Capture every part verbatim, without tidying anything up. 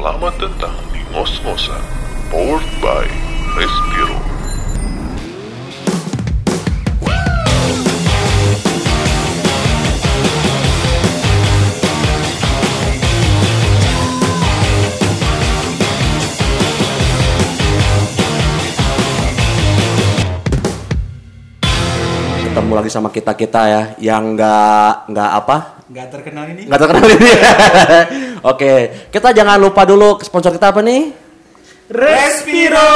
Selamat datang di Mosmosa, powered by Respiro. Ketemu lagi sama kita-kita ya, yang nggak nggak apa? Nggak terkenal ini. Nggak terkenal ini. Oke, kita jangan lupa dulu sponsor kita apa nih? Respiro.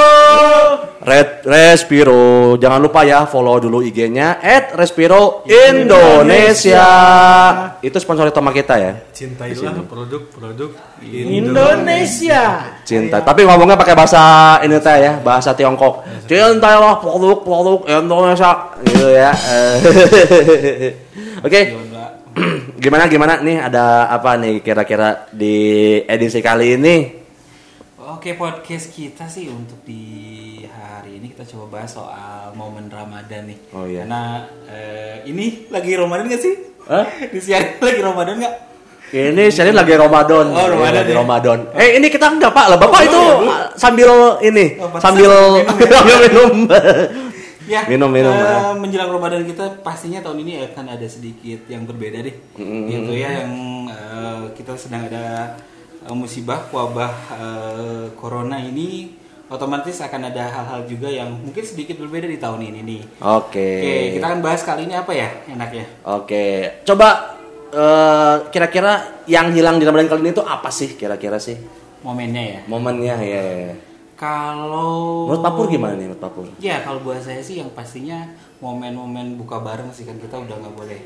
Red Respiro. Jangan lupa ya follow dulu I G-nya at Respiro Indonesia. Indonesia. Itu sponsor utama kita ya. Cintailah produk-produk Indonesia. Indonesia. Cinta. Ayah. Tapi ngomongnya pakai bahasa ini teh ya, bahasa Tiongkok. Cintailah produk-produk Indonesia. Gitu ya. Oke. Okay. Gimana gimana nih, ada apa nih kira-kira di edisi kali ini? Oke, podcast kita sih untuk di hari ini kita coba bahas soal momen Ramadan nih. Oh iya. Karena eh, ini lagi Ramadan nggak sih? Hah? Di siaran lagi Ramadan nggak? Ini siaran lagi Ramadan. Oh, Ramadan. Lagi ya? Ramadan. Oh. Eh ini kita enggak Pak, lah Bapak oh, itu ya, sambil ini oh, sambil sambil minum. Ya, minum, minum, uh, menjelang Ramadan kita pastinya tahun ini akan ada sedikit yang berbeda deh, mm-hmm. gitu ya, yang uh, kita sedang ada uh, musibah wabah uh, corona ini, otomatis akan ada hal-hal juga yang mungkin sedikit berbeda di tahun ini nih. Oke. Okay. Oke, okay, kita akan bahas kali ini apa ya enaknya? Oke, okay. Coba uh, kira-kira yang hilang di Ramadan kali ini itu apa sih kira-kira sih? Momennya ya. Momennya ya. ya. Kalau menurut Papur gimana nih menurut Papur? Ya kalau buat saya sih yang pastinya momen-momen buka bareng sih, kan kita udah nggak boleh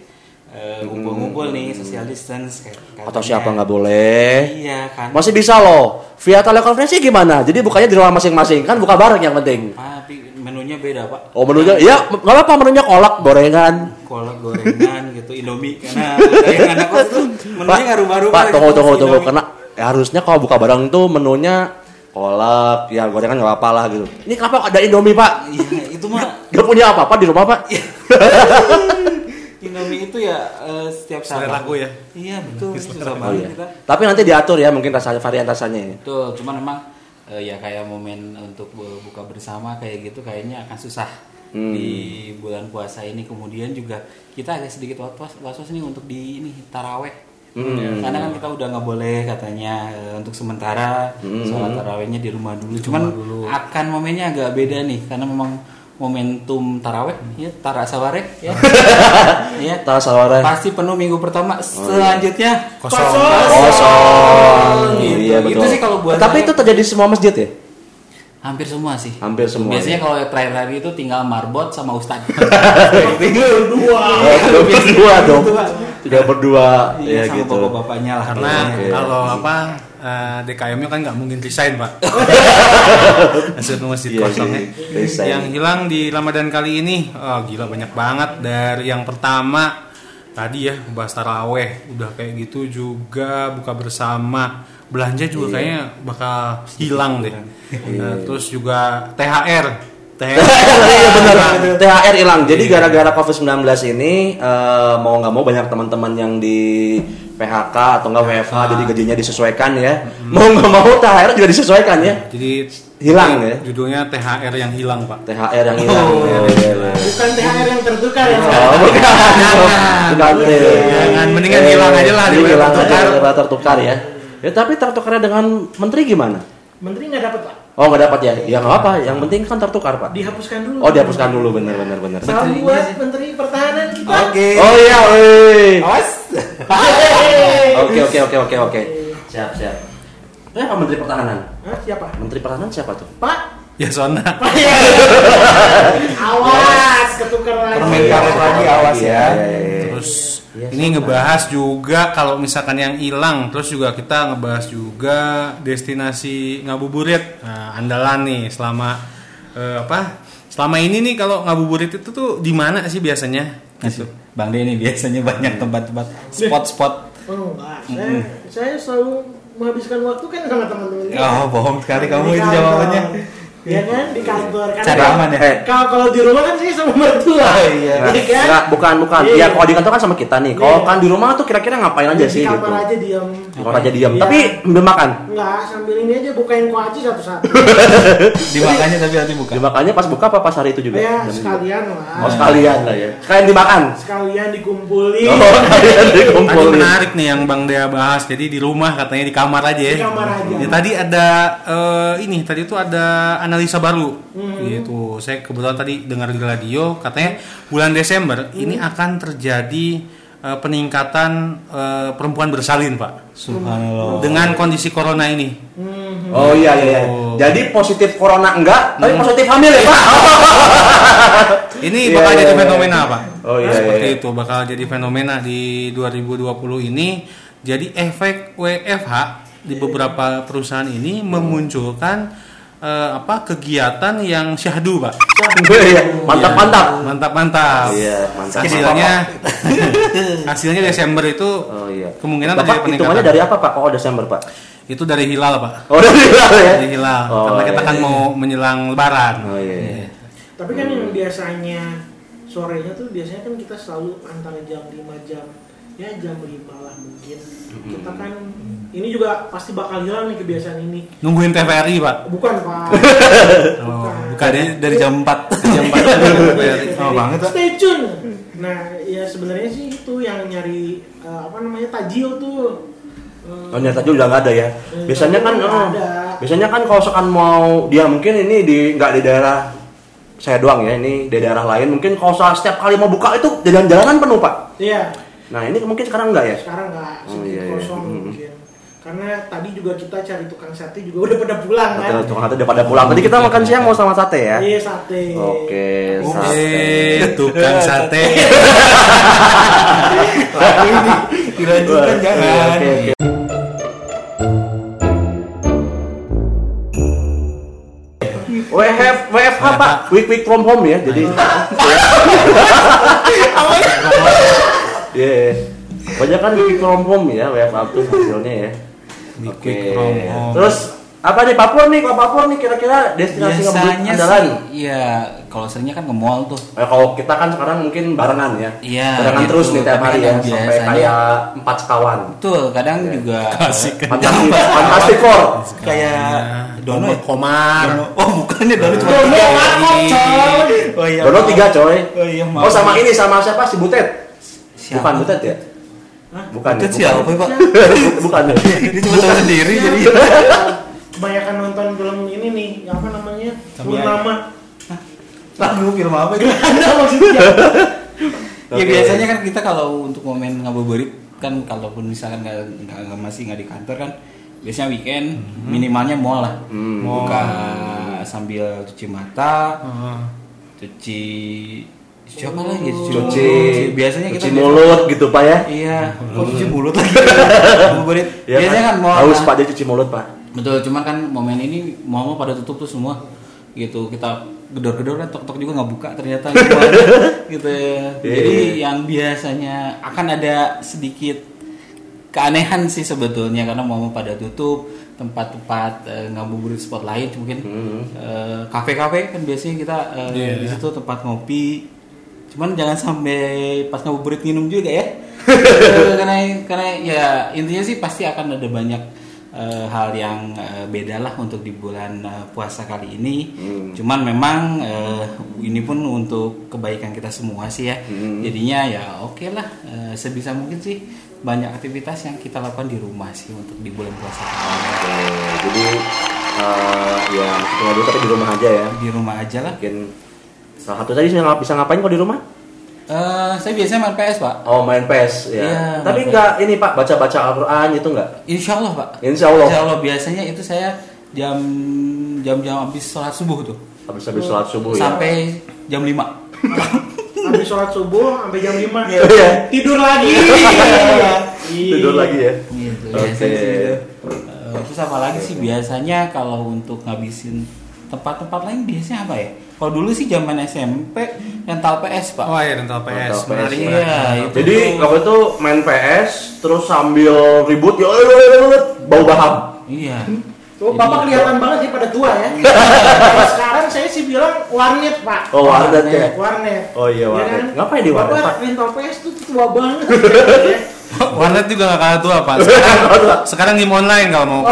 uh, ngumpul-ngumpul nih, social distance kayak katanya. Atau siapa nggak boleh? Iya kan. Masih bisa loh. Via telekonferensi gimana? Jadi bukanya di rumah masing-masing kan, buka bareng yang penting. Tapi menunya beda Pak. Oh menunya? Ya nggak apa, menunya kolak gorengan. Kolak gorengan gitu, Indomie karena yang anak kos tuh menunya nggak rubah-rubah. Pak tunggu tunggu tunggu karena ya, harusnya kalau buka bareng tuh menunya kolak, ya gorengan nggak apa-apa lah gitu. Ini kenapa ada Indomie Pak? Iya itu mah nggak punya apa-apa di rumah Pak. Indomie itu ya uh, setiap saat. Selera lagu ya. Iya betul. Susah banget kita. Tapi nanti diatur ya mungkin rasanya, varian rasanya. Betul. Cuman memang uh, ya kayak momen untuk buka bersama kayak gitu kayaknya akan susah hmm. di bulan puasa ini. Kemudian juga kita agak sedikit was-was nih untuk di ini taraweh. Hmm. Karena kan kita udah nggak boleh katanya untuk sementara hmm. sholat tarawehnya di rumah dulu. Cuman rumah dulu. Akan momennya agak beda nih karena memang momentum taraweh ya tarasawareh ya. Ya tarasawareh pasti penuh minggu pertama, selanjutnya kosong. Kosong. Kosong. Kosong. Gitu. Iya, betul. Itu sih kalau buat. Tapi saya, itu terjadi semua masjid ya? Hampir semua sih. Hampir semua. Biasanya ya. Kalau terakhir-terakhir itu tinggal marbot sama ustaz. Tinggal dua. Tinggal dua dong. Tiga berdua iya, ya sama gitu. Bapak-bapaknya lah. Karena ya, kalau ya. apa uh, D K M-nya kan nggak mungkin resign Pak. Hasil masjid yeah, kosongnya. Yeah. Yang hilang di Ramadan kali ini, oh gila banyak banget. Dari yang pertama tadi ya bahas taraweh, udah kayak gitu juga buka bersama, belanja juga yeah. kayaknya bakal hilang deh. Yeah. Uh, terus juga T H R. Iya benar, T H R hilang. Jadi iya. gara-gara covid sembilan belas ini uh, mau nggak mau banyak teman-teman yang di P H K atau nggak W F H, jadi gajinya disesuaikan ya. Mm-hmm. Mau nggak mau T H R juga disesuaikan ya. Jadi hilang ya. Judulnya T H R yang hilang Pak. T H R yang hilang. Oh. Oh. Bukan T H R yang tertukar ya. Oh, bukan. Jangan, jangan. Mendingan hilang aja lah daripada tertukar. Daripada tertukar ya. Ya tapi tertukarnya dengan menteri gimana? Menteri nggak dapat Pak. Oh nggak dapat ya? Ya nggak apa. Yang penting kan tertukar Pak. Dihapuskan dulu. Oh dihapuskan dulu, bener bener bener. Salam buat Menteri Pertahanan kita. Oke. Okay. Oh iya. Os. Oke oke oke oke oke. Siap siap. Eh apa Menteri Pertahanan? Hah, siapa? Menteri Pertahanan siapa tuh? Pak. Yasona. Pak ya. Awas ketukar lagi. Permen karet lagi awas ya. Terus ini ngebahas juga kalau misalkan yang hilang, terus juga kita ngebahas juga destinasi ngabuburit, nah, andalan nih selama eh, apa? Selama ini nih kalau ngabuburit itu tuh di mana sih biasanya? Gitu. Bang Denny biasanya banyak tempat-tempat spot-spot. Oh, saya, saya selalu menghabiskan waktu kan sama teman-teman. Oh, bohong sekali kamu itu jawabannya. Ya kan di kantor kan. Ya. Kalau kalau di rumah kan sih sama mertua. Oh, iya. Nah, ya kan? Enggak, bukan bukan. Iya. Ya kalau di kantor kan sama kita nih. Kalau iya. kan di rumah tuh kira-kira ngapain aja ya, sih? Di kamar gitu. Aja diam. Orang aja diam. Iya. Tapi belum makan. Enggak, sambil ini aja bukain kuaci satu-satu. Dimakannya tapi nanti buka. Dimakannya pas buka apa pas hari itu juga? Ya, sekalian lah. Oh, sekalian lah ya. Sekalian dimakan. Sekalian dikumpulin. Oh, sekalian dikumpulin. Tadi menarik nih yang Bang Dea bahas. Jadi di rumah katanya di kamar aja ya. Di kamar aja. Ya, tadi ada uh, ini, tadi itu ada analisa baru. Mm-hmm. Gitu. Saya kebetulan tadi dengar di radio katanya bulan Desember mm-hmm. ini akan terjadi Uh, peningkatan uh, perempuan bersalin, Pak. Subhanallah. Dengan kondisi corona ini. Mm-hmm. Oh iya iya. Oh. Jadi positif corona enggak, tapi mm. positif hamil ya, Pak. Ini bakal yeah, jadi yeah, fenomena, yeah. Pak. Oh iya. Seperti yeah, yeah. itu bakal jadi fenomena di dua ribu dua puluh ini. Jadi efek W F H di beberapa perusahaan ini memunculkan uh, apa kegiatan yang syahdu, Pak. Mantap-mantap. Mantap-mantap. Iya, mantap. Hasilnya hasilnya Desember itu oh, iya. kemungkinan Bapak, terjadi peningkatan. Hitungannya dari apa, Pak? Oh, Desember, Pak. Itu dari hilal, Pak. Oh, dari hilal ya. Dari hilal. Oh, karena kita iya. kan mau menjelang lebaran. Oh iya. iya. Tapi kan yang biasanya sorenya tuh biasanya kan kita selalu antara jam lima jam ya jam lima lah mungkin. Mm-hmm. Kita kan ini juga pasti bakal hilang nih kebiasaan ini. Nungguin T V R I, Pak? Bukan, Pak. Oh, bukan dari, dari jam empat. jam empat T V R I. Oh, banget, Pak. Stay tune. Nah, ya sebenarnya sih itu yang nyari uh, apa namanya tajil tuh. Uh, oh, nyata tajil udah enggak ada ya. Biasanya kan oh, biasanya kan kalau sekan mau dia mungkin ini di enggak di daerah saya doang ya, ini di daerah lain mungkin kalau setiap kali mau buka itu jalan-jalanan penuh, Pak. Iya. Nah, ini mungkin sekarang enggak ya? Sekarang enggak, oh, sedikit iya, kosong iya. mungkin. Karena tadi juga kita cari tukang sate juga udah pada pulang kan. Tukang sate udah pada pulang. Tadi kita makan siang mau sama sate ya? Iya, sate. Oke, sate. Tukang sate. Lagi nih, dilanjutkan jangan. Oke, oke. W F H, Pak. Week week from home ya. Jadi yeah. Banyak kan bikin from home ya, W F H tuh hasilnya ya. Oke. Okay. Terus apa nih Papur nih? Kalau Papur nih kira-kira destinasi ngebuat andalan? Iya, kalau seringnya kan ke mall tuh. Eh, kalau kita kan sekarang mungkin barengan ya. Iya. Barengan gitu, terus nih tiap hari ya sampai kayak empat sekawan. Betul, kadang ya. juga Kasih, Fantastic Four. Kayak Dono Komar. Oh, bukannya Dono cuma tiga. Oh iya. Dono tiga, coy. Oh iya, maaf. Oh sama ini sama siapa? Si Butet. Siapa? Bukan Butet ya? Hah? Bukan ya, siapa, Pak? Bukan ya. Ini cuma tahu sendiri jadi. Kebanyakan nonton film ini nih, apa namanya? Purnama. Hah? Lagu film apa itu? Ada maksudnya. Ya biasanya kan kita kalau untuk momen ngabuburit kan kalaupun misalkan enggak masih enggak di kantor kan biasanya weekend mm-hmm. minimalnya mall lah. Mm. Buka oh. sambil cuci mata. Uh-huh. Cuci siapa oh. lagi cuci, cuci biasanya cuci kita cuci mulut gitu Pak ya iya kok cuci mulut lagi ngabuburit ya, biasanya kan mau haus Pak dia cuci mulut Pak betul cuman kan momen ini mau mau pada tutup tuh semua gitu kita gedor-gedor kan tok-tok juga nggak buka ternyata gitu ya jadi yeah. yang biasanya akan ada sedikit keanehan sih sebetulnya karena mau mau pada tutup tempat-tempat uh, ngabuburit spot lain mungkin mm-hmm. uh, kafe-kafe kan biasanya kita uh, yeah. di situ tempat ngopi cuman jangan sampai pas ngabuburit minum juga ya karena karena ya intinya sih pasti akan ada banyak uh, hal yang uh, beda lah untuk di bulan uh, puasa kali ini hmm. cuman memang uh, ini pun untuk kebaikan kita semua sih ya hmm. jadinya ya oke okay lah uh, sebisa mungkin sih banyak aktivitas yang kita lakukan di rumah sih untuk di bulan puasa oke jadi uh, ya setelah itu tapi di rumah aja ya di rumah aja lah mungkin salah satu tadi nggak bisa ngapain kok di rumah? Uh, saya biasanya main P S Pak. Oh main P S ya. ya Tapi nggak ini Pak baca-baca Al-Quran itu nggak? Insya Allah Pak. Insya Allah. Insya Allah biasanya itu saya jam jam-jam habis sholat subuh tuh. Habis habis sholat subuh sampai ya. Sampai jam lima. Habis sholat subuh sampai jam lima. Ya. Tidur lagi. Tidur lagi ya. Gitu, Oke. Okay. Gitu. Uh, terus apa lagi sih biasanya kalau untuk ngabisin tempat-tempat lain biasanya apa ya? Kalau dulu sih zaman S M P rental P S Pak. Oh iya rental P S. Menarik ya. Jadi waktu itu main P S terus sambil ribut ya bau baham. Iya. Tuh, Bapak kelihatan banget sih pada tua ya. Sekarang saya sih bilang warnet, Pak. Oh, warnet ya? Warnet. Oh iya, warnet. Ngapain di warnet, Pak? Bapak P S tuh tua banget. Warnet juga gak kalah tua, Pak. Sekarang game online kalau mau.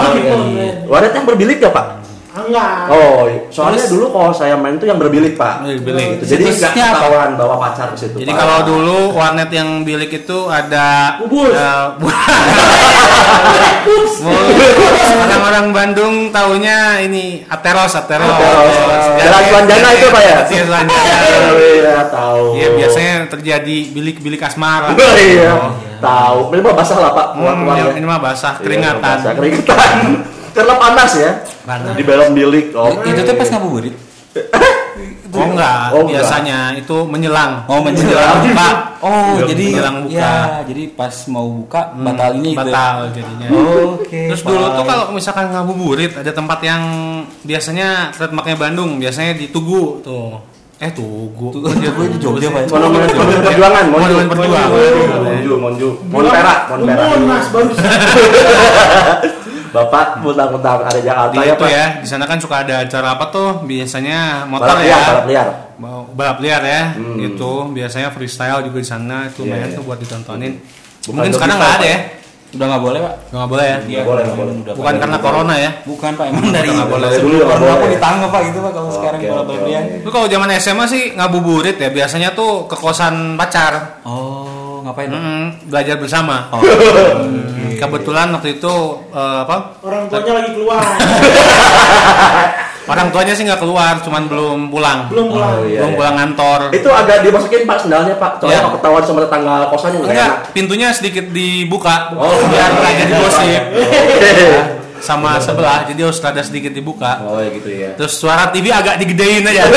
Warnet yang berbilik ya, Pak? Enggak. Oh, soalnya dulu kalau saya main tuh yang berbilik, Pak. Berbilik. Jadi nggak ketahuan bawa pacar di situ. Jadi kalau dulu warnet yang bilik itu ada orang-orang Bandung taunya ini ateros, ateros. Jalan Sulanjana itu Pak ya? Iya, tahu. Iya, biasanya terjadi bilik-bilik asmara. Iya, tahu. Ini mah basah lah Pak. Ini mah basah, keringatan. Keringatan. Karena panas ya, panas. Di dalam bilik. Oh, itu tuh pas ngabuburit. Oh enggak, oh, biasanya enggak. Itu menjelang. Oh menjelang, Pak. Oh jadi menjelang buka. Ya, jadi pas mau buka hmm, batal ini gitu. Batal jadinya. Oh, Oke. Okay. Terus dulu tuh kalau misalkan ngabuburit ada tempat yang biasanya trademarknya Bandung, biasanya di Tugu tuh. Eh Tugu. Tugu di Jogja Pak. Monumen Perjuangan, Monumen Perjuangan. Monju, Monju. Monpera, Monpera. Monas bagus. Bapak pulang-pulang ada Jakarta ya Pak. Ya, di sana kan suka ada acara apa tuh? Biasanya motor balap liar, ya. Balap liar. Balap liar ya. Hmm. Itu biasanya freestyle juga di sana itu yeah, main yeah. tuh buat ditontonin. Bukan mungkin sekarang enggak ada ya. Udah enggak boleh, Pak. Enggak boleh ya. Iya, boleh, boleh. Bukan karena corona ya. Bukan, Pak. Emang dari enggak boleh dulu corona aku ditangkap Pak gitu Pak kalau sekarang balap liar. Itu kalau zaman S M A sih ngabuburit ya biasanya tuh ke kosan pacar. Oh, ngapain? Belajar bersama. Oh. Kebetulan waktu itu uh, apa? Orang tuanya lagi keluar. Orang tuanya sih nggak keluar, cuman belum pulang. Belum pulang. Oh, iya, belum iya. pulang kantor. Itu agak dimasukin Pak sendalnya Pak. Soalnya yeah. ketahuan sama tetangga kosannya nggak enak. Pintunya sedikit dibuka oh, biar nggak jadi gosip. Sama sebelah, jadi harus ada sedikit dibuka. Oh ya gitu ya. Terus suara T V agak digedein aja.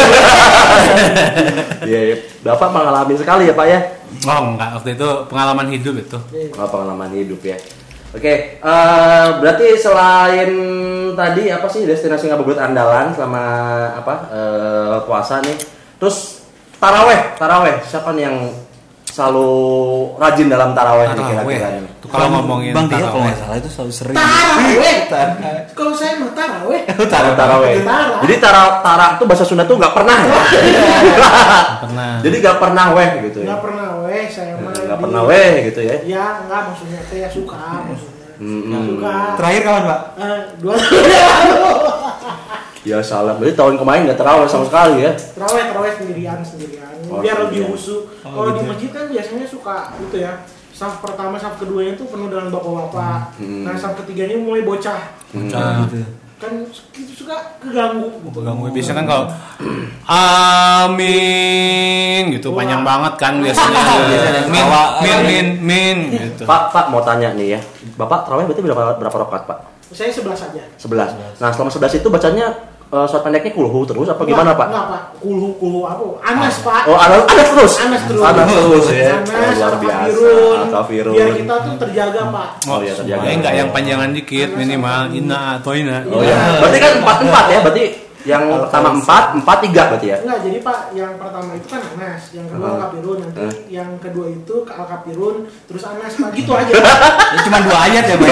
Iya, Bapak mengalami sekali ya Pak ya? Oh enggak, waktu itu pengalaman hidup itu. Oh, pengalaman hidup ya. Oke, uh, berarti selain tadi apa sih destinasi ngabuburit andalan selama apa uh, puasa nih? Terus taraweh, taraweh siapa nih yang selalu rajin dalam taraweh nih kira-kira? Kalau ngomongin Bang Dia kalau nggak salah itu selalu sering taraweh. Kalau saya mau taraweh, taraweh. Jadi tara tara itu bahasa Sunda tuh nggak pernah ya. Pernah. Jadi nggak pernah weh gitu ya. Nggak pernah weh saya mah. Nggak pernah weh gitu ya. Ya nggak maksudnya saya suka maksudnya. Suka. Terakhir kawan Pak? Dua. Ya salah, berarti tahun kemarin nggak terawih sama sekali ya? Terawih, terawih sendirian, sendirian. Oh, biar lebih husu. Oh, kalau gitu. Di masjid kan biasanya suka gitu ya. Saf pertama, saf keduanya itu penuh dengan bapak-bapak. Hmm. Nah, saf ketiganya mulai bocah. Bocah hmm. gitu. Kan itu suka keganggu. Keganggu. Biasanya kan kalau amin gitu. Wah. Panjang banget kan biasanya. Biasanya min, min, min, min. Gitu. Pak, Pak mau tanya nih ya. Bapak terawih berarti berapa berapa rakaat Pak? Saya sebelas aja. Sebelas. Nah, selama sebelas itu bacanya Uh, surat pendeknya kulhu terus apa gimana Pak? Enggak Pak, kulhu kulhu apa? Anas Pak. Oh anas, anas terus. Anas terus. Anas terus ya. Anas luar biasa. Biar kita tuh terjaga Pak. Oh iya terjaga. Ya, enggak yang panjangan dikit minimal inna atau inna. Oh iya. Berarti kan empat empat ya? Berarti yang pertama empat empat tiga berarti ya? Enggak jadi Pak, yang pertama itu kan anas, yang kedua uh-huh. Al-Kafirun, nanti uh. yang kedua itu Al-Kafirun, terus anas Pak gitu aja. Ya, cuma dua ayat ya Pak.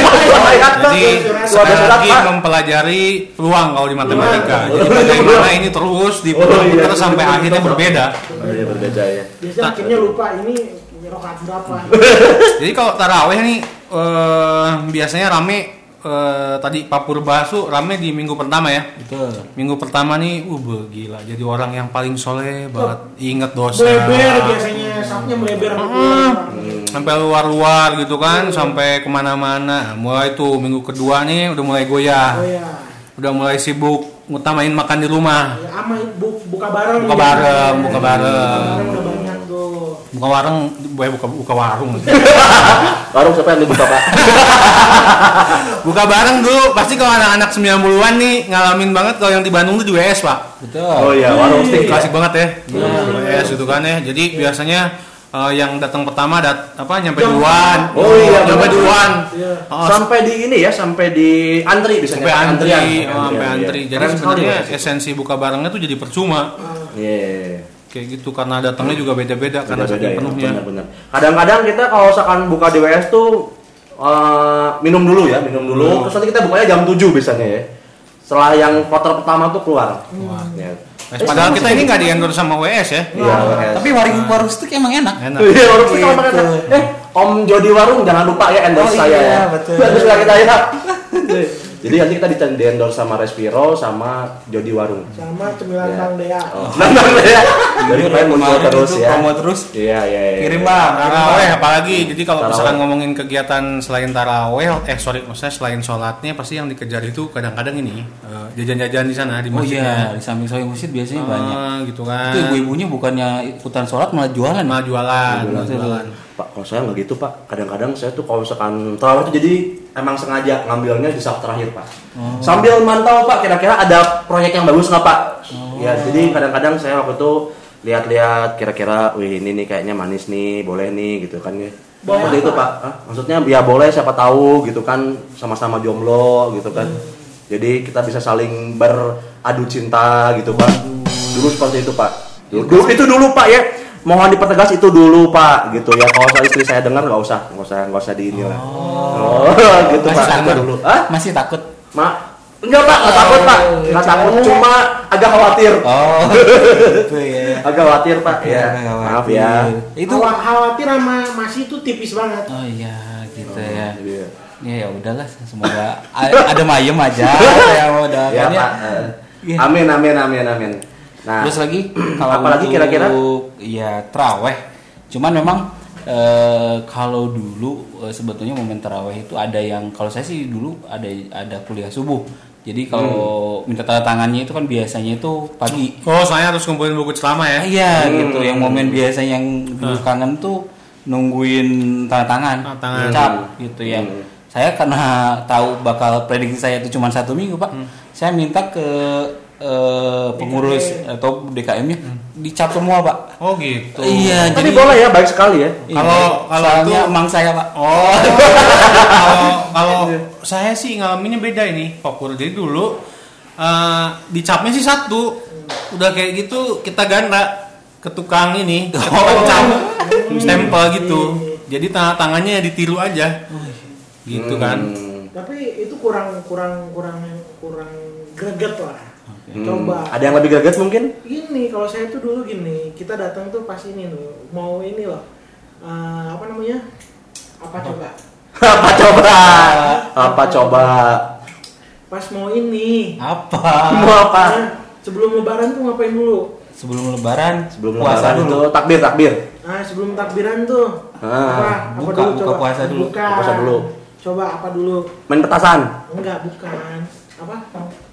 Jadi sekali lagi mempelajari peluang kalau di matematika. Jadi bagaimana ini terus diputar sampai akhirnya berbeda. Oh iya berbeda ya. Biasanya akhirnya lupa ini rakaat berapa. Jadi kalau tarawih nih biasanya rame. Uh, tadi Papur Basu rame di minggu pertama ya. Betul. Minggu pertama nih, uh gila. Jadi orang yang paling soleh banget, inget dosa. Meleber biasanya, saatnya meleber. Uh, sampai luar-luar gitu kan, uh. sampai kemana-mana. Mulai tuh minggu kedua nih udah mulai goyah, goyah. Udah mulai sibuk, ngutamain makan di rumah. Ya, ama, bu, buka bareng. Buka bareng, ya. buka bareng. Buka bareng. Buka warung, buaya buka buka warung. Warung siapa yang dibuka Pak? Buka bareng dulu, pasti kalau anak-anak sembilan puluhan nih ngalamin banget kalau yang di Bandung tuh W S Pak. Betul. Oh iya, warung steak klasik banget ya. W S itu kan ya. Jadi biasanya uh, yang datang pertama dat apa nyampe duluan. Oh iya, nyampe duluan. Sampai di ini ya, sampai di antri bisa nyampe antri, sampai antri. Jadi sebenarnya esensi buka barengnya tuh jadi percuma. Iya. Kayak gitu karena datangnya juga beda-beda, beda-beda karena saking ya, penuhnya. Benar-benar. Kadang-kadang kita kalau misalkan buka D W S tuh uh, minum dulu ya, minum dulu. Terus nanti kita bukanya jam tujuh biasanya ya. setelah yang kotor pertama tuh keluar. Hmm. Ya. Nah, padahal kita ini nggak diendor sama W S ya. Iya. Nah, tapi warung warung stik emang enak. Iya, warung stik emang enak. Eh, Om Jody Warung jangan lupa ya endorse oh, saya. Iya, ya. Betul. Bagus lah kita ya. Jadi nanti kita di endorse sama Respiro sama Jody Warung. Sama cemilan Pangdeya. Pangdeya. Jadi pengen mau terus ya. Mau terus. Iya, iya. Kirim Bang, tarawih apalagi. Jadi kalau misalkan ngomongin kegiatan selain tarawih, eh sorry maksudnya selain sholatnya pasti yang dikejar itu kadang-kadang ini jajan-jajan di sana di masjid. Oh iya, di samping samping masjid biasanya ah, banyak. Gitu kan. Itu ibu-ibunya bukannya ikutan sholat malah jualan. Malah jualan. Malah jualan. Pak, kalau saya nggak gitu Pak. Kadang-kadang saya tuh kalau misalkan tarawih tuh jadi emang sengaja ngambilnya di saat terakhir Pak. Oh. Sambil mantau Pak, kira-kira ada proyek yang bagus nggak Pak? Oh. Ya, jadi kadang-kadang saya waktu itu lihat-lihat kira-kira, wih ini nih kayaknya manis nih, boleh nih gitu kan ya. Boleh seperti itu Pak. Hah? Maksudnya ya boleh siapa tahu gitu kan, sama-sama jomblo gitu kan. Hmm. Jadi kita bisa saling beradu cinta gitu Pak. Dulu seperti itu Pak. Dulu, itu dulu Pak ya. Mohon dipertegas itu dulu Pak gitu ya. Kalau soal istri saya dengar nggak usah, nggak usah, nggak usah diini lah. Oh. Oh, gitu masih Pak. Takut dulu. Hah? Masih takut? Mak? Enggak Pak, nggak oh, takut Pak. Nggak takut, cuma agak khawatir. Oh. Gitu ya. Agak khawatir Pak. Ya. Ya. Maaf ya. Itu khawatir sama masih itu tipis banget. Oh iya, gitu oh, ya. Iya. Ya ya udahlah, semoga ada mayem aja ya udah ya, Pak. Ya. Amin amin amin amin. Nah, terus lagi kalau apalagi kira-kira ya tarawih. Cuman memang e, kalau dulu e, sebetulnya momen tarawih itu ada yang kalau saya sih dulu ada ada kuliah subuh. Jadi kalau hmm. minta tanda tangannya itu kan biasanya itu pagi. Oh, saya harus kumpulin buku ceramah ya. Iya, hmm. gitu. Yang momen biasanya yang dulu hmm. kangen tuh nungguin tanda tangan, ucap gitu ya. Hmm. Saya karena tahu bakal prediksi saya itu cuma satu minggu Pak, hmm. saya minta ke uh, pengurus D K M. Atau D K M-nya hmm. dicap semua Pak. Oh gitu. Iya. Tapi jadi, boleh ya, baik sekali ya. Kalau kalau itu emang saya Pak. Oh. Kalau kalau saya sih ngalaminnya beda ini Papur. Jadi dulu uh, dicapnya sih satu, udah kayak gitu kita ganda ke tukang ini, ke tukang cap, stempel gitu. Jadi tanda tangannya ditiru aja. Gitu kan. Hmm. Tapi itu kurang kurang kurang kurang greget lah. Okay. Coba. Ada yang lebih greget mungkin? Gini, kalau saya tuh dulu gini, kita datang tuh pas ini tuh mau ini loh. Uh, apa namanya? Apa coba? apa coba? Apa coba? Pas mau ini. Apa? Mau apa? Nah, sebelum lebaran tuh ngapain dulu? Sebelum lebaran, sebelum puasa lebaran dulu. Itu takbir, takbir. Nah, sebelum takbiran tuh. Ah, apa? Buka, apa dulu, buka coba? Puasa dulu. Buka. Buka puasa dulu. Coba apa dulu? Main petasan? Enggak, bukan. Apa?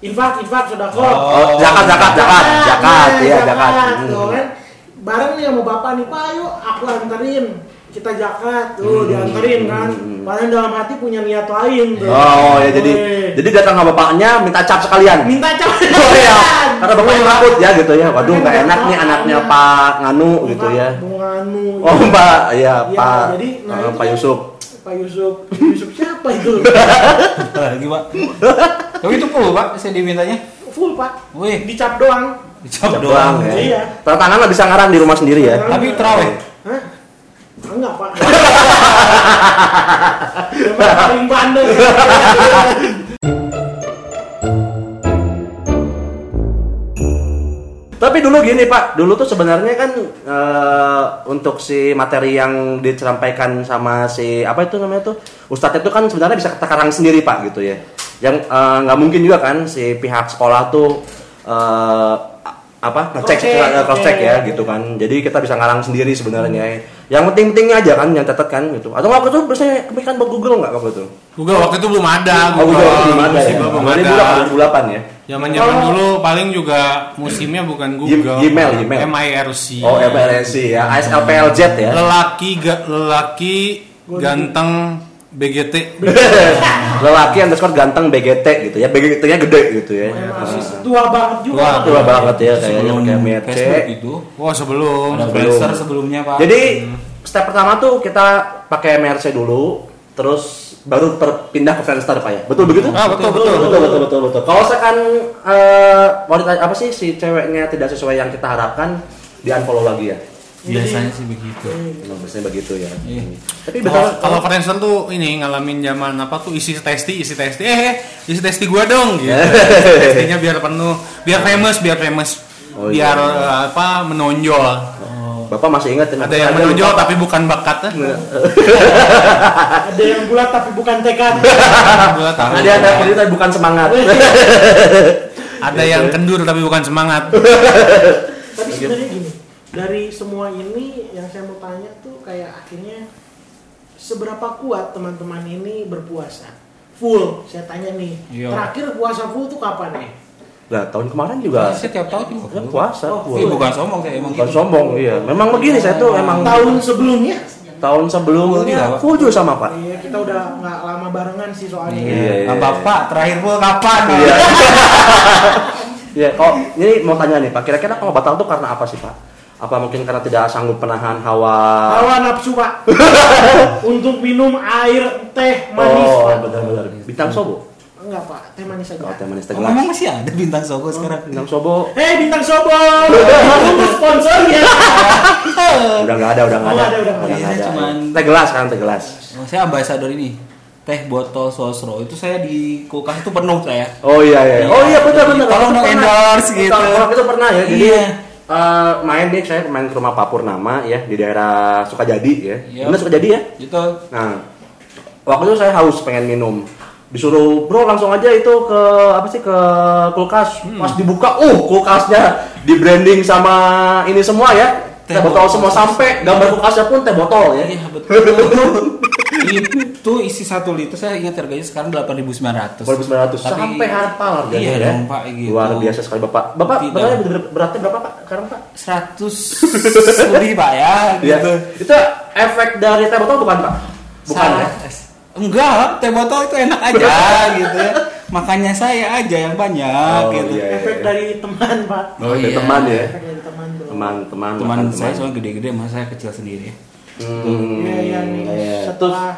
Infak, infak, sedekah. Oh, zakat, zakat, zakat, zakat, iya zakat. Tuh kan, bareng nih sama bapak nih, Pak, yuk aku anterin. Kita zakat, tuh hmm. dianterin kan. Padahal dalam hati punya niat lain tuh. Oh, ya jadi Uwe. jadi datang sama bapaknya minta cap sekalian. Minta cap. Oh ya. Karena bapaknya takut ya gitu ya. Waduh, enggak enak nih anaknya ya. Pak Nganu gitu ya. Pak Nganu. Oh, Pak, ya, ya Pak. Jadi, nah, nah, Pak Yusuf. Pak Yusuf, Yusuf siapa itu? Lagi Pak. Tapi itu full Pak, saya dimintanya. Full Pak. Wih, dicap doang. Dicap, dicap doang. doang ya. Iya. Tanda tangan nggak bisa ngarang di rumah sendiri ya. Tapi terawih. Hah? Enggak Pak. Paling bandel. Tapi dulu gini Pak, dulu tuh sebenarnya kan e, untuk si materi yang disampaikan sama si apa itu namanya tuh Ustadz itu kan sebenarnya bisa terkarang sendiri Pak gitu ya. Yang nggak e, mungkin juga kan si pihak sekolah tuh e, apa ngecek cross check ya gitu kan. Jadi kita bisa ngarang sendiri sebenarnya. Yang penting-pentingnya aja kan yang catat kan gitu. Atau waktu itu biasanya kan buat Google nggak waktu itu? Google waktu itu belum ada. Oh, Google, Google belum ada. Ya. Belum ada. dua ribu delapan ya. Zaman-zaman oh. dulu paling juga musimnya bukan Google, Gmail, Gmail. M I R C. Oh, M I R C ya, A S L P L Z ya. Lelaki ga, lelaki ganteng B G T. Lelaki underscore ganteng B G T gitu ya. B G T-nya gede gitu ya. Nah, tua banget juga. Tua, tua banget ya kayaknya pakai M I R C itu. Wah, sebelum Friendster sebelumnya Pak. Jadi, step pertama tuh kita pakai M I R C dulu, terus baru pindah ke Friendster Pak ya. Betul begitu? Ah, betul betul betul betul betul betul. Kalau seakan eh wanita apa sih si ceweknya tidak sesuai yang kita harapkan, di unfollow lagi ya. Biasanya sih begitu. Memang biasanya begitu ya. Iya. Tapi kalau kalau Friendster tuh ini ngalamin zaman apa tuh isi testi, isi testi. Eh, isi testi gua dong gitu. Testinya biar penuh, biar famous, biar famous. Oh, biar iya. apa menonjol. Oh. Bapak masih ingat ada yang menonjol lupa. Tapi bukan bakatnya. Ada yang bulat tapi bukan tekad. Bulat, ada yang bulat tapi bukan semangat. Ada yang kendur tapi bukan semangat. Tapi sebenarnya gini, dari semua ini yang saya mau tanya tuh kayak akhirnya seberapa kuat teman-teman ini berpuasa full? Saya tanya nih, yo. Terakhir puasa full tuh kapan nih? Nah, tahun kemarin juga. Saya tiap tahun juga kan puasa. Oh, full. Ini bukan sombong saya emang. Bukan gitu. Sombong, iya. Memang begini saya tuh emang. Tahun sebelumnya. Tahun sebelumnya full juga sama Pak. Iya, kita udah nggak lama barengan sih soalnya. Iya, iya, iya. Apa Pak terakhir full kapan? Iya. Iya, kok ini mau tanya nih Pak, kira-kira kalau batal tuh karena apa sih Pak? Apa mungkin karena tidak sanggup menahan hawa hawa nafsu Pak? Untuk minum air teh manis. Oh, benar-benar. Bintang Sobo. Enggak Pak, teh manis aja. Oh, teh manis tegelas. Oh, memang masih ada Bintang Sobo sekarang. Bintang Sobo. Eh, hey, Bintang Sobo. Tunggu sponsornya. Udah enggak ada, udah enggak ada. Oh, ada, udah enggak ada. Cuman tegelas kan, tegelas. Oh, saya ambasador ini. Teh botol Sosro. Itu saya di kulkas itu penuh saya. Oh iya iya. Oh iya benar benar. Tolong no endorse gitu. Kalau itu pernah ya. Jadi iya. Uh, main deh saya main ke rumah Papurnama ya di daerah Sukajadi ya. Iya. Benar Sukajadi ya? Gitu. Nah. Waktu itu saya haus pengen minum. Disuruh bro langsung aja itu ke apa sih ke kulkas hmm. Pas dibuka uh kulkasnya di branding sama ini semua ya teh botol semua sampai gambar kulkasnya pun teh botol ya. Iya betul. Itu isi satu liter saya ingat harganya sekarang delapan ribu sembilan ratus. delapan ribu sembilan ratus sampai harta harganya iya, ya. Pak, gitu. Luar biasa sekali Bapak. Bapak beratnya beratnya berapa Pak? Sekarang Pak seratus lebih Pak ya gitu. Ya. Itu efek dari teh botol bukan Pak? Bukan. Enggak, teh botol itu enak aja gitu ya. Makanya saya aja yang banyak oh, gitu. Iya, iya. Efek dari teman, Pak. Oh, oh iya. Teman ya. Teman-teman. Teman saya soalnya gede-gede, masa saya kecil sendiri ya. Hmm. Iya, iya nih. Iya. Setelah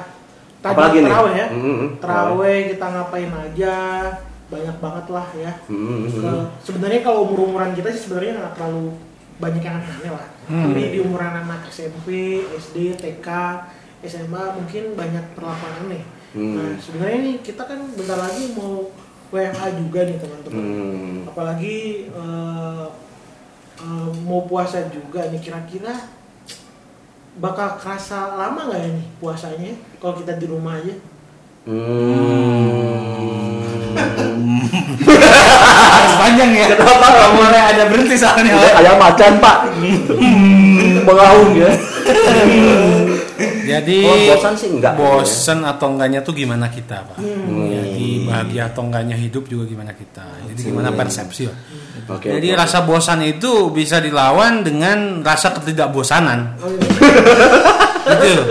tadi terawih ya. Mm-hmm. Terawih kita ngapain aja? Banyak banget lah ya. Mm-hmm. Sebenarnya kalau umur-umuran kita sih sebenarnya enggak terlalu banyak yang aneh-aneh lah. Hmm. Tapi di umuran anak S M P, S D, T K S M A mungkin banyak perlakuan nih. Hmm. Nah sebenarnya nih kita kan bentar lagi mau W F H juga nih teman-teman. Hmm. Apalagi uh, uh, mau puasa juga nih. Kira-kira bakal kerasa lama nggak ya nih puasanya? Kalau kita di rumah aja. Hmm. Panjang ya. Kenapa kamarnya ada berhenti soalnya? Ada macan Pak. Belaung ya. Jadi oh, bosan sih enggak. Bosan ya. Atau enggaknya tuh gimana kita, Pak. Hmm. Jadi bahagia atau enggaknya hidup juga gimana kita. Jadi hmm. gimana persepsi, Pak. Okay, jadi okay. Rasa bosan itu bisa dilawan dengan rasa ketidakbosanan. Oh, iya. Gitu.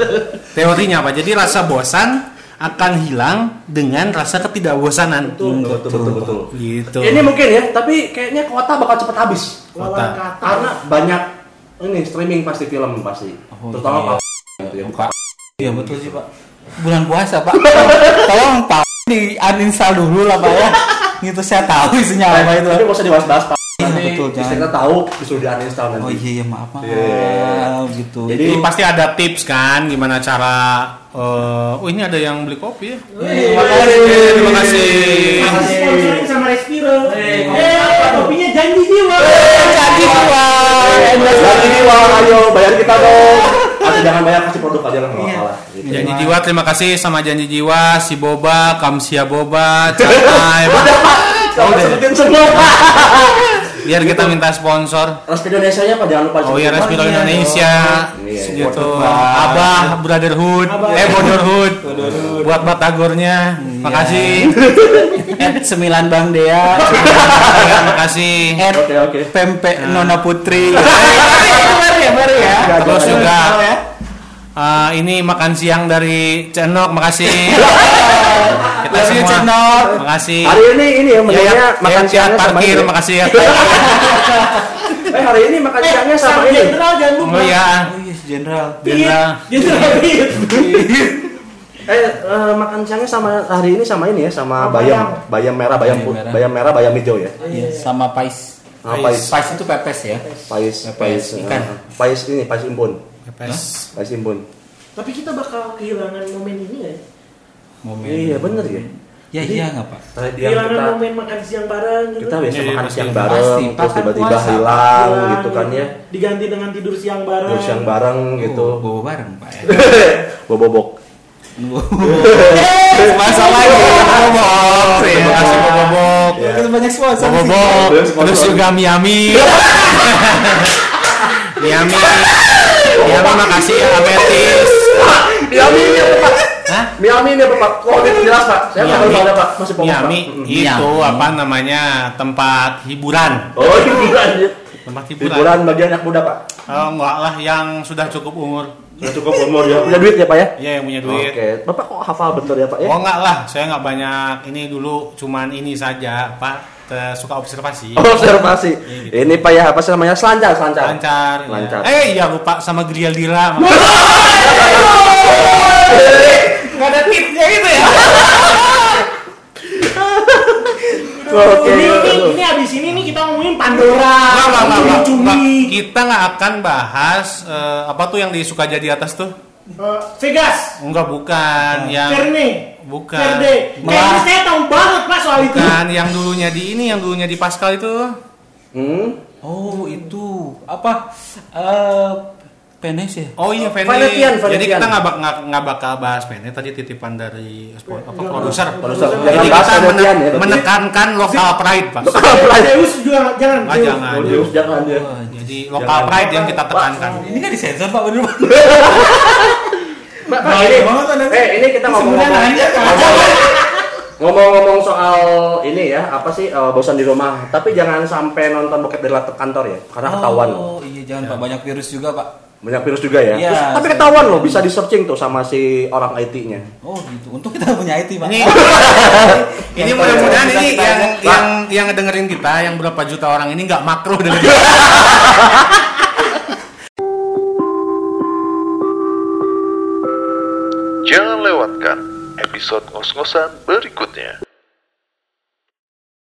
Teorinya apa? Jadi rasa bosan akan hilang dengan rasa ketidakbosanan. Betul, betul, betul, betul, betul, betul. Gitu. Ini mungkin ya, tapi kayaknya kuota bakal cepat habis. Kuota. Karena banyak ini streaming pasti film pasti. Oh, terutama iya. Ya, buka. Iya betul sih Pak. Bulan puasa Pak. Tolong Pak di uninstall dulu lah Pak ya. Gitu saya tahu isinya apa itu. Tapi enggak usah dibahas-bahas Pak. Iya, betul jangan. Kita tahu disuruh di uninstall nanti. Oh iya iya maaf Pak. Yeah. Gitu. Jadi, Jadi pasti ada tips kan gimana cara uh, oh ini ada yang beli kopi ya. Terima kasih. Terima kasih. Sponsorin sama Respiro. Eh kopinya Janji Jiwa. Janji Jiwa. Janji Jiwa ayo bayar kita dong. Atau jangan banyak kasih produk aja lah nggak masalah. Gitu. Janji Jiwa terima kasih sama Janji Jiwa, si Boba, Kamsia Boba, Cai. Udah Pak, oh, sebutin semua Pak. Biar gitu. Kita minta sponsor. Respiro Indonesia Pak jangan lupa. Oh iya Respiro Indonesia. Iya, gitu. Abah Brotherhood, Abah. eh Brotherhood. Buat batagornya, iya. Makasih. At sembilan Bang Dea. Makasih. Oke oke. Okay, okay. Pempek nah. Nona Putri. Baru ya. Terus juga ya. Uh, ini makan siang dari Cenok, makasih. Kita semua Cenok, makasih. Hari ini ini ya menunya makan siang parkir, makasih ya. Eh hari ini makan siangnya sama ini. Jenderal jangan lupa. Oh iya, Jenderal. Jenderal. Eh makan siangnya sama hari ini sama ini ya, sama bayam, bayam merah, bayam bayam merah, bayam hijau ya. Sama pais. Ah, pais. Pais itu pepes ya? Pais, pais, ikan. Pais ini, pais Imbun. Pepes. Pais Imbun. Tapi kita bakal kehilangan momen ini ya? Momen. Iya, bener ya? Ya jadi, iya nggak pak? Kehilangan momen makan siang bareng gitu. Kita biasa ya, makan siang bareng, pasti, terus tiba-tiba hilang gitu kan ya? Diganti dengan tidur siang bareng. Tidur siang bareng oh, gitu. Bobo bareng pak ya? Bobobok. Sponsor lagi, bobok, terima kasih bobok. Kita banyak sponsor. Bobok, terus juga Miami, Miami, Miami makasih Ametis. Miami ini apa pak? Hah? Miami ini apa pak? Kok itu jelas pak? Saya nggak tahu ada pak. Masih Miami itu apa namanya tempat hiburan? Oh hiburan. Tempat hiburan. Hiburan bagi anak muda pak? Enggak lah, yang sudah cukup umur. Ya cukup umur ya. Punya duit ya Pak ya? Iya yang punya duit. Oke. Bapak kok hafal bener ya Pak ya? Oh enggak lah, saya enggak banyak ini dulu, cuman ini saja Pak. Suka observasi. Observasi. Ya, gitu. Ini Pak ya apa sih namanya? Selancar, selancar. Lancar. Lancar. Ya. Eh iya lupa sama gerilya-gerilya. Enggak ada tipnya gitu ya. Oke. Ini abis ini nih kita ngomongin Pandora. Nah, nah, nah, nah, nah, kita nggak akan bahas uh, apa tuh yang di Sukajadi atas tuh? Uh, Vegas. Enggak bukan. Yang Verne. Bukan. Verne. Kayaknya saya tahu banget pak soal bukan. Itu. Bukan. Yang dulunya di ini, yang dulunya di Pascal itu. Hmm. Oh itu apa? Uh, Penis ya? Oh iya Penis. Jadi kita nggak bak nggak bakal bahas Penis. Tadi titipan dari sport, apa produser. Jadi kita menek, ya, menekankan lokal pride pak. Lokal pride. Deus juga jangan. Nah, jangan. Deus jangan ya. Oh, jadi lokal pride yang kita tekankan. Pak, ini nggak disensor pak bener pak. Pak ini, eh ini kita ngomong-ngomong. Ngomong-ngomong soal ini ya, apa sih uh, bosan di rumah. Tapi jangan sampai nonton bokep dari laptop kantor ya, karena ketahuan. Oh iya jangan pak, banyak virus juga pak. Banyak virus juga ya. Ya terus, tapi ketahuan loh, bisa di searching tuh sama si orang I T-nya. Oh gitu. Untuk kita punya I T, Pak. Ini, ini mudah-mudahan ini kita yang kita yang yang, yang dengerin kita yang berapa juta orang ini enggak makruh dengan kita. Jangan lewatkan episode ngos-ngosan berikutnya.